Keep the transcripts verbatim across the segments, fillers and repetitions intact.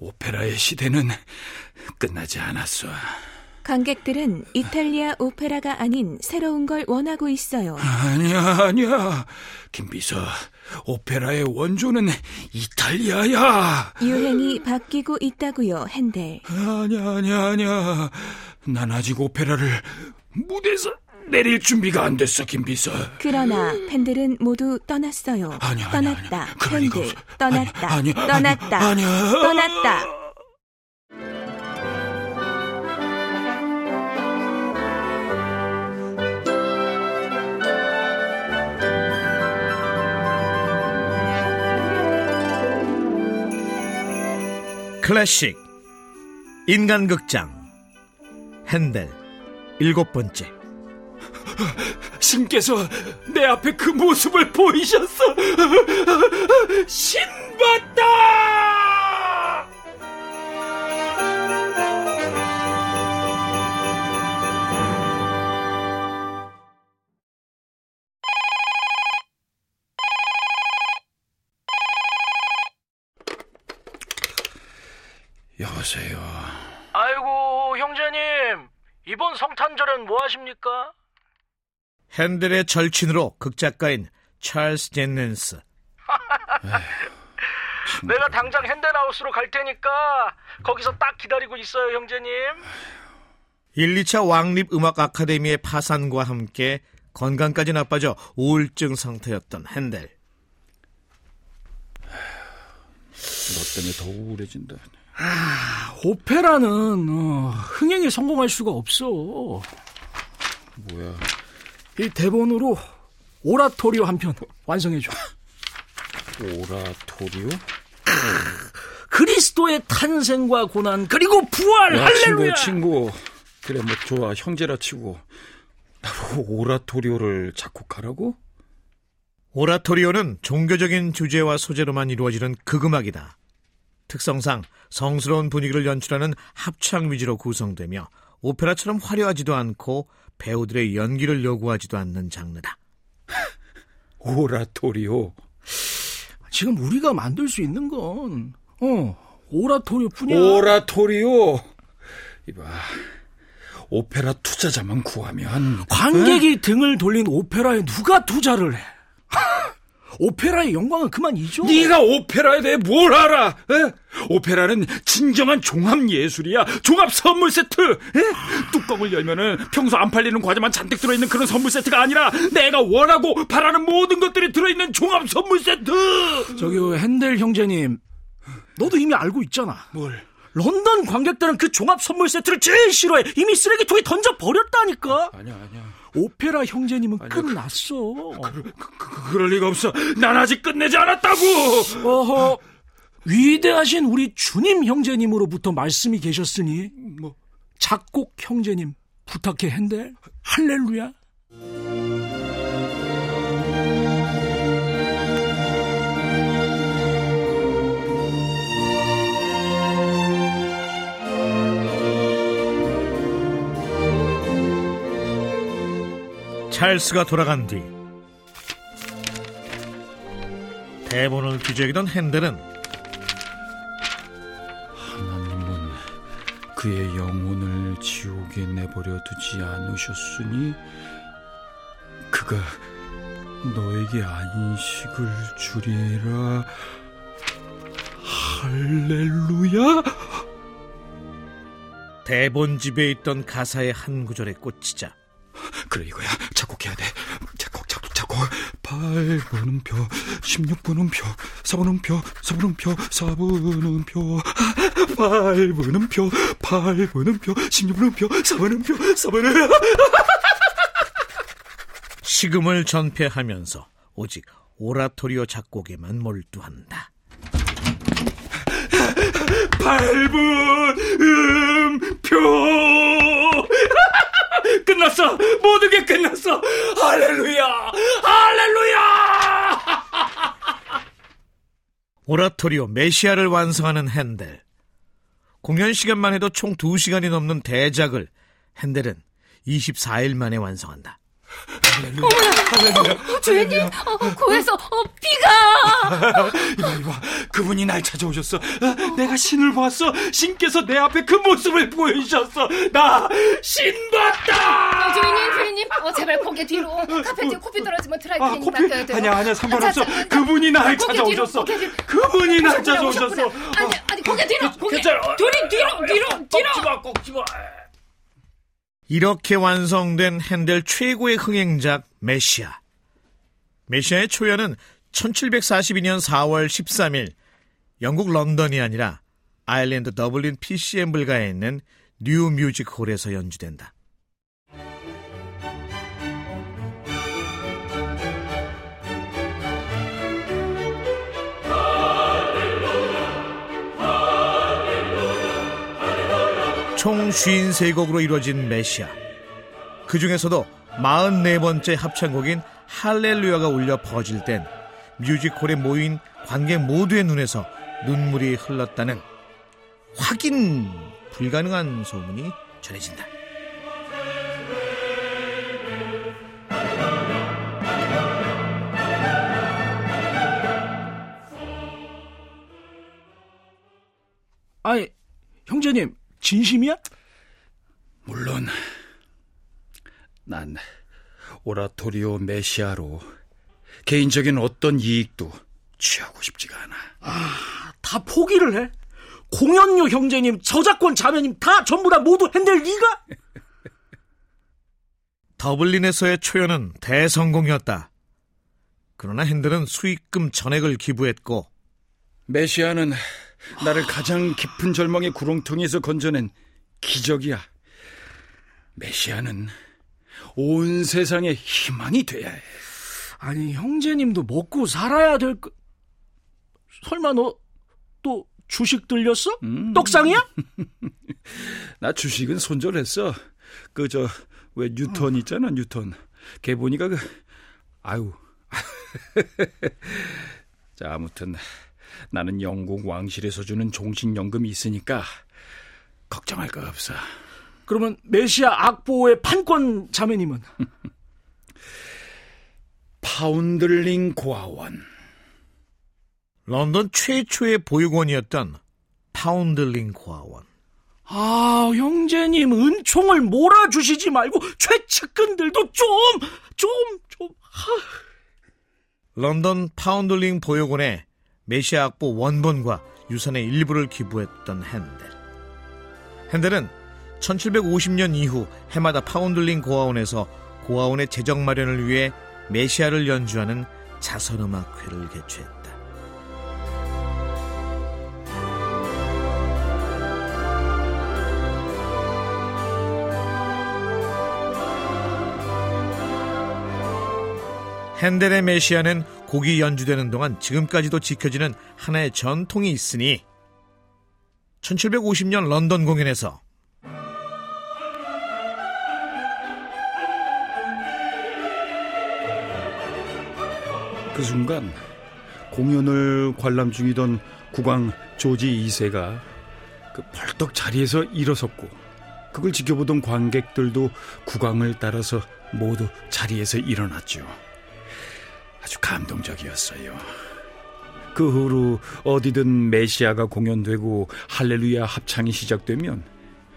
오페라의 시대는 끝나지 않았어. 관객들은 이탈리아 오페라가 아닌 새로운 걸 원하고 있어요. 아니야, 아니야. 김비서, 오페라의 원조는 이탈리아야. 유행이 바뀌고 있다고요, 헨델. 아니야, 아니야, 아니야. 난 아직 오페라를 무대에서 내릴 준비가 안 됐어, 김비서. 그러나 팬들은 모두 떠났어요. 아니야, 떠났다. 아니야, 아니야. 팬들 떠났다. 아니야, 아니야, 떠났다. 아니야, 아니야. 떠났다. 클래식 인간극장 헨델 일곱 번째. 신께서 내 앞에 그 모습을 보이셨어. 신받다. 여보세요. 아이고, 형제님, 이번 성탄절엔 뭐 하십니까? 헨델의 절친으로 극작가인 찰스 제넨스. 에휴, 내가 당장 헨델하우스로 갈 테니까 거기서 딱 기다리고 있어요, 형제님. 일, 이 차 왕립 음악 아카데미의 파산과 함께 건강까지 나빠져 우울증 상태였던 헨델. 너 때문에 더 우울해진다. 아, 오페라는 어, 흥행에 성공할 수가 없어. 뭐야? 이 대본으로 오라토리오 한 편 완성해줘. 오라토리오? 그리스도의 탄생과 고난 그리고 부활. 야, 할렐루야. 친구 친구, 그래 뭐 좋아, 형제라 치고 오라토리오를 작곡하라고? 오라토리오는 종교적인 주제와 소재로만 이루어지는 극음악이다. 특성상 성스러운 분위기를 연출하는 합창 위주로 구성되며 오페라처럼 화려하지도 않고 배우들의 연기를 요구하지도 않는 장르다. 오라토리오. 지금 우리가 만들 수 있는 건 어, 오라토리오뿐이야. 오라토리오. 이봐, 오페라 투자자만 구하면. 관객이 응? 등을 돌린 오페라에 누가 투자를 해? 오페라의 영광은 그만 잊어. 네가 오페라에 대해 뭘 알아? 에? 오페라는 진정한 종합예술이야. 종합선물세트. 뚜껑을 열면은 평소 안 팔리는 과자만 잔뜩 들어있는 그런 선물세트가 아니라 내가 원하고 바라는 모든 것들이 들어있는 종합선물세트. 저기 헨델 형제님, 너도 이미 알고 있잖아. 뭘? 런던 관객들은 그 종합선물세트를 제일 싫어해. 이미 쓰레기통에 던져버렸다니까. 아니야, 아니야. 오페라 형제님은 아니요, 끝났어. 그, 그, 그, 그, 그럴 리가 없어. 난 아직 끝내지 않았다고. 어허, 위대하신 우리 주님 형제님으로부터 말씀이 계셨으니 뭐 작곡 형제님 부탁해, 헨델. 할렐루야. 찰스가 돌아간 뒤 대본을 뒤적이던 헨델은 하나님은 그의 영혼을 지옥에 내버려 두지 않으셨으니 그가 너에게 안식을 주리라. 할렐루야. 대본집에 있던 가사의 한 구절에 꽂히자. 그래, 이거야. 작곡해야 돼. 작곡, 작곡, 작곡. 팔 번음표, 십육 번음표, 사 번음표, 사 번음표, 사 번음표, 팔 번음표, 팔 번음표, 십육 번음표, 사 번음표, 사 번음표. 식음을 전폐하면서 오직 오라토리오 작곡에만 몰두한다. 팔 번음표. 끝났어. 모든 게 끝났어. 할렐루야, 할렐루야. 오라토리오 메시아를 완성하는 헨델. 공연 시간만 해도 총 두 시간이 넘는 대작을 헨델은 이십사 일 만에 완성한다. 할렐루야. 어머나, 주인님, 어, 어, 고에서 어, 비가. 이봐, 이봐, 그분이 날 찾아오셨어. 어. 내가 신을 봤어. 신께서 내 앞에 그 모습을 보여주셨어. 나 신봤다. 어, 주인님, 주인님, 어, 제발 고개 뒤로. 카페에 코피 떨어지면 드라이클리닝 아, 맡겨야 돼요. 아니야, 아니야, 상관없어. 자, 자, 그분이 날 찾아오셨어. 고개 뒤로, 고개 뒤로. 그분이 어, 날 찾아오셨어. 어. 아니, 아니, 고개 뒤로. 고개 괜찮아. 둘이 뒤로, 뒤로, 뒤로. 꺾지 마, 꺾지 마. 이렇게 완성된 헨델 최고의 흥행작 메시아. 메시아의 초연은 천칠백사십이 년 사월 십삼일 영국 런던이 아니라 아일랜드 더블린 피씨엠 불가에 있는 뉴 뮤직홀에서 연주된다. 총 오십삼 곡으로 이루어진 메시아. 그 중에서도 사십사 번째 합창곡인 할렐루야가 울려 퍼질 땐 뮤지컬에 모인 관객 모두의 눈에서 눈물이 흘렀다는 확인 불가능한 소문이 전해진다. 아이, 형제님. 진심이야? 물론 난 오라토리오 메시아로 개인적인 어떤 이익도 취하고 싶지가 않아. 아, 다 포기를 해? 공연료 형제님, 저작권 자매님 다 전부 다 모두 헨델 네가? 더블린에서의 초연은 대성공이었다. 그러나 헨델은 수익금 전액을 기부했고 메시아는 나를 가장 깊은 절망의 구렁텅이에서 건져낸 기적이야. 메시아는 온 세상의 희망이 돼야 해. 아니, 형제님도 먹고 살아야 될... 거... 설마 너 또 주식 들렸어? 음. 떡상이야? 나 주식은 손절했어. 그 저 왜 뉴턴 있잖아, 뉴턴. 걔 보니까 그... 아유... 자, 아무튼... 나는 영국 왕실에서 주는 종신연금이 있으니까 걱정할 거 없어. 그러면 메시아 악보의 판권 자매님은? 파운들링 고아원. 런던 최초의 보육원이었던 파운들링 고아원. 아, 형제님, 은총을 몰아주시지 말고 최측근들도 좀, 좀, 좀. 하. 런던 파운들링 보육원에 메시아 악보 원본과 유산의 일부를 기부했던 헨델. 헨델은 천칠백오십 년 이후 해마다 파운들링 고아원에서 고아원의 재정 마련을 위해 메시아를 연주하는 자선음악회를 개최했다. 헨델의 메시아는 곡이 연주되는 동안 지금까지도 지켜지는 하나의 전통이 있으니 천칠백오십 년 런던 공연에서 그 순간 공연을 관람 중이던 국왕 조지 이 세가 그 벌떡 자리에서 일어섰고, 그걸 지켜보던 관객들도 국왕을 따라서 모두 자리에서 일어났죠. 아주 감동적이었어요. 그 후로 어디든 메시아가 공연되고 할렐루야 합창이 시작되면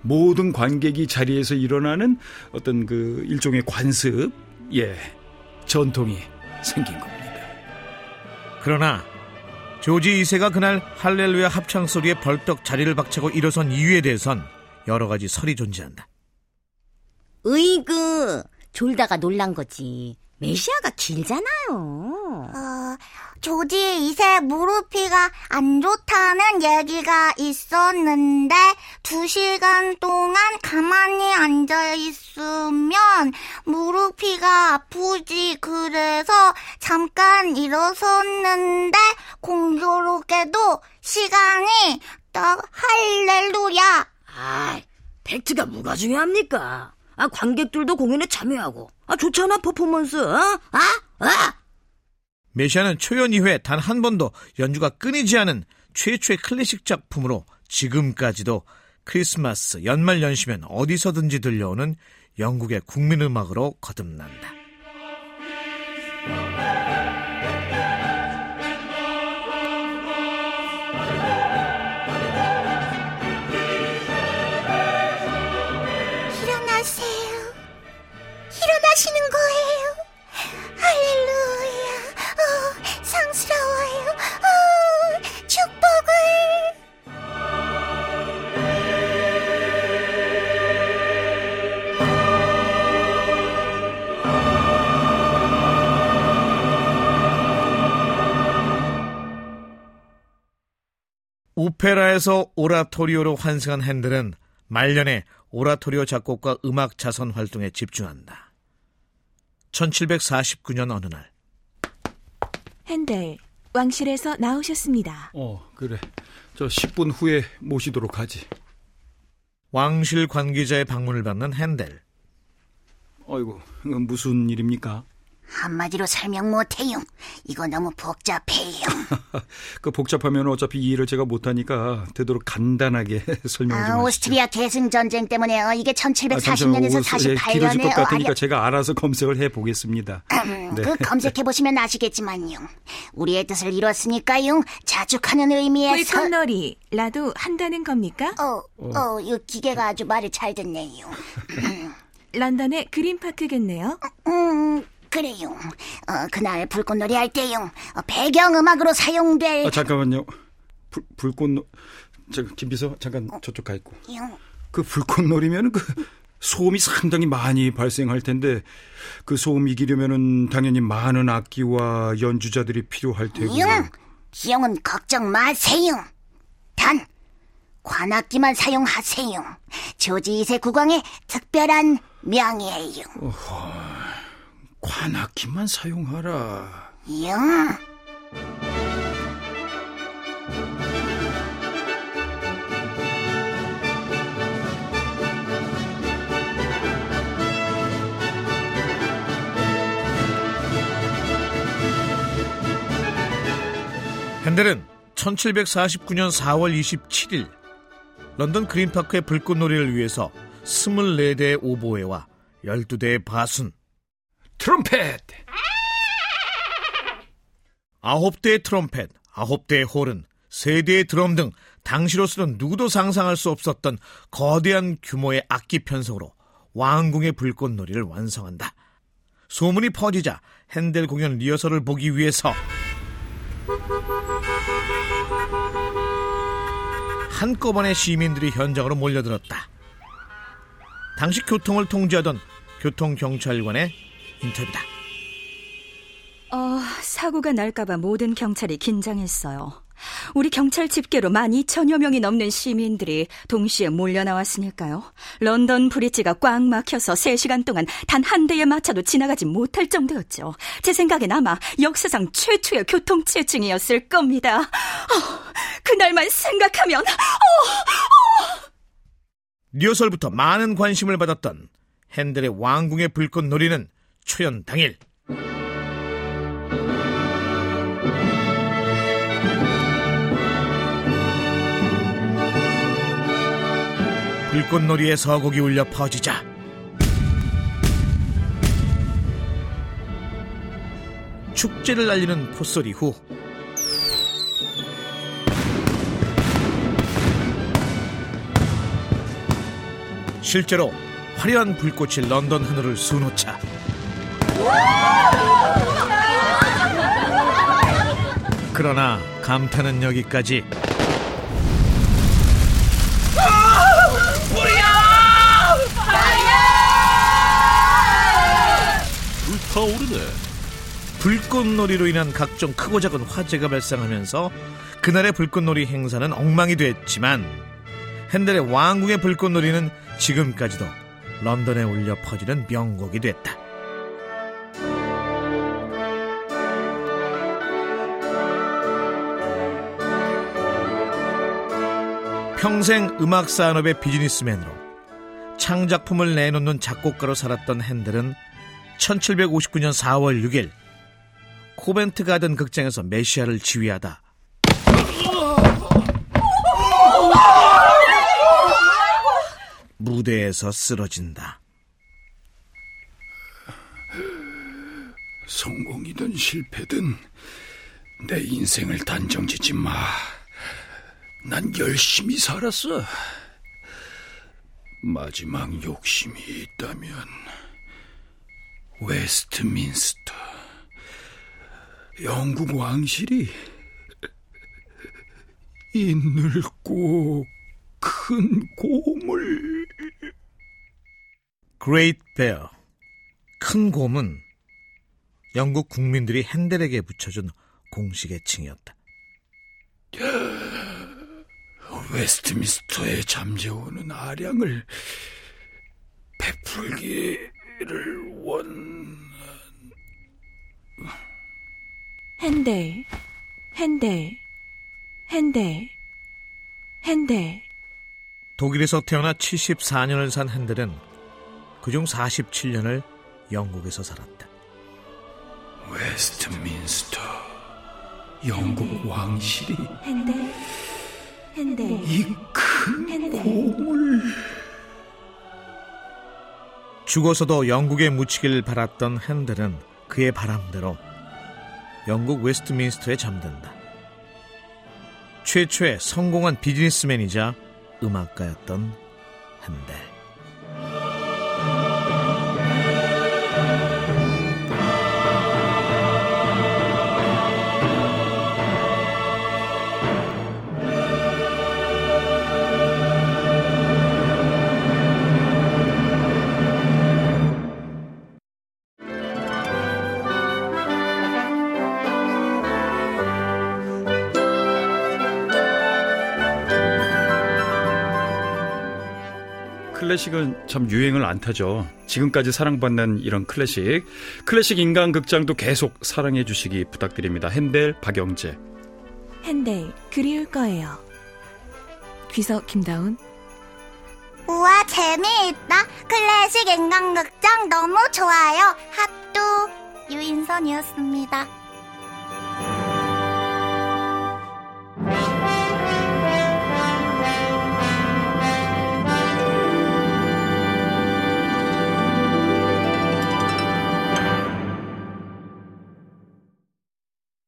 모든 관객이 자리에서 일어나는 어떤 그 일종의 관습, 예, 전통이 생긴 겁니다. 그러나 조지 이 세가 그날 할렐루야 합창 소리에 벌떡 자리를 박차고 일어선 이유에 대해선 여러 가지 설이 존재한다. 으이그, 졸다가 놀란 거지. 메시아가 길잖아요. 어, 조지 이 세 무릎이가 안 좋다는 얘기가 있었는데 두 시간 동안 가만히 앉아있으면 무릎이가 아프지. 그래서 잠깐 일어섰는데 공교롭게도 시간이 딱 할렐루야. 아, 팩트가 뭐가 중요합니까? 아, 관객들도 공연에 참여하고, 아, 좋잖아, 퍼포먼스, 어? 아? 아? 메시아는 초연 이후에 단 한 번도 연주가 끊이지 않은 최초의 클래식 작품으로 지금까지도 크리스마스, 연말 연시면 어디서든지 들려오는 영국의 국민음악으로 거듭난다. 일어나세요. 일어나시는 거예요. 할렐루야. 어, 상스러워요. 어, 축복을. 오페라에서 오라토리오로 환승한 헨델은 말년에 오라토리오 작곡과 음악 자선 활동에 집중한다. 천칠백사십구 년 어느 날, 헨델, 왕실에서 나오셨습니다. 어, 그래. 저 십 분 후에 모시도록 하지. 왕실 관계자의 방문을 받는 헨델. 아이고, 무슨 일입니까? 한마디로 설명 못해요. 이거 너무 복잡해요. 그 복잡하면 어차피 이해를 제가 못하니까 되도록 간단하게 설명 좀 하시죠. 아, 오스트리아 계승전쟁 때문에 어, 이게 천칠백사십 년에서 아, 사십팔 년에 길어질 것 같으니까 어, 제가 알아서 검색을 해보겠습니다. 음, 네. 그 검색해보시면 아시겠지만요. 우리의 뜻을 이뤘으니까요. 자축하는 의미에서. 불꽃놀이라도 한다는 겁니까? 어, 어, 이 기계가 아주 말을 잘 듣네요. 런던의 그린파크겠네요. 음... 그래요. 어, 그날 불꽃놀이 할 때요. 어, 배경음악으로 사용될... 아, 잠깐만요. 불, 불꽃놀이... 김비서, 잠깐 어, 저쪽 가 있고. 요. 그 불꽃놀이면 그 소음이 상당히 많이 발생할 텐데 그 소음 이기려면 당연히 많은 악기와 연주자들이 필요할 테고요. 요. 기영은 걱정 마세요. 단, 관악기만 사용하세요. 조지 이 세 국왕의 특별한 명예예요. 어허... 관악기만 사용하라. 야. 헨델은 천칠백사십구 년 사월 이십칠일 런던 그린파크의 불꽃놀이를 위해서 스물네 대의 오보에와 열두 대의 바순, 트럼펫, 아홉 대의 트럼펫, 아홉 대의 홀은, 세 대의 드럼 등 당시로서는 누구도 상상할 수 없었던 거대한 규모의 악기 편성으로 왕궁의 불꽃놀이를 완성한다. 소문이 퍼지자 헨델 공연 리허설을 보기 위해서 한꺼번에 시민들이 현장으로 몰려들었다. 당시 교통을 통제하던 교통경찰관의 인터뷰다. 어, 사고가 날까봐 모든 경찰이 긴장했어요. 우리 경찰 집계로 만 이천여 명이 넘는 시민들이 동시에 몰려나왔으니까요. 런던 브릿지가 꽉 막혀서 세 시간 동안 단 한 대의 마차도 지나가지 못할 정도였죠. 제 생각엔 아마 역사상 최초의 교통체증이었을 겁니다. 어, 그날만 생각하면 어, 어. 리허설부터 많은 관심을 받았던 헨델의 왕궁의 불꽃놀이는 초연 당일 불꽃놀이의 서곡이 울려 퍼지자 축제를 알리는 포소리 후 실제로 화려한 불꽃이 런던 하늘을 수놓자 그러나 감탄은 여기까지. 불이야! 파이어! 불타오르네. 불꽃놀이로 인한 각종 크고 작은 화재가 발생하면서 그날의 불꽃놀이 행사는 엉망이 됐지만 헨델의 왕궁의 불꽃놀이는 지금까지도 런던에 울려 퍼지는 명곡이 됐다. 평생 음악 산업의 비즈니스맨으로 창작품을 내놓는 작곡가로 살았던 헨델은 천칠백오십구 년 사월 육일 코벤트 가든 극장에서 메시아를 지휘하다 무대에서 쓰러진다. 성공이든 실패든 내 인생을 단정짓지 마. 난 열심히 살았어. 마지막 욕심이 있다면 웨스트민스터, 영국 왕실이 인늙고 큰 곰을... Great Bear, 큰 곰은 영국 국민들이 헨델에게 붙여준 공식애칭이었다. 웨스트민스터에 잠재우는 아량을 베풀기를 원... 헨델, 헨델, 헨델, 헨델. 독일에서 태어나 칠십사 년을 산 헨델은 그중 사십칠 년을 영국에서 살았다. 웨스트민스터, 영국 왕실이 헨델, 헨델, 이 큰 곰을... 죽어서도 영국에 묻히길 바랐던 헨델은 그의 바람대로 영국 웨스트민스터에 잠든다. 최초의 성공한 비즈니스맨이자 음악가였던 헨델. 클래식은 참 유행을 안 타죠. 지금까지 사랑받는 이런 클래식. 클래식 인간극장도 계속 사랑해 주시기 부탁드립니다. 헨델, 박영재. 헨델, 그리울 거예요. 귀석 김다운. 우와, 재미있다. 클래식 인간극장 너무 좋아요. 핫도 유인선이었습니다.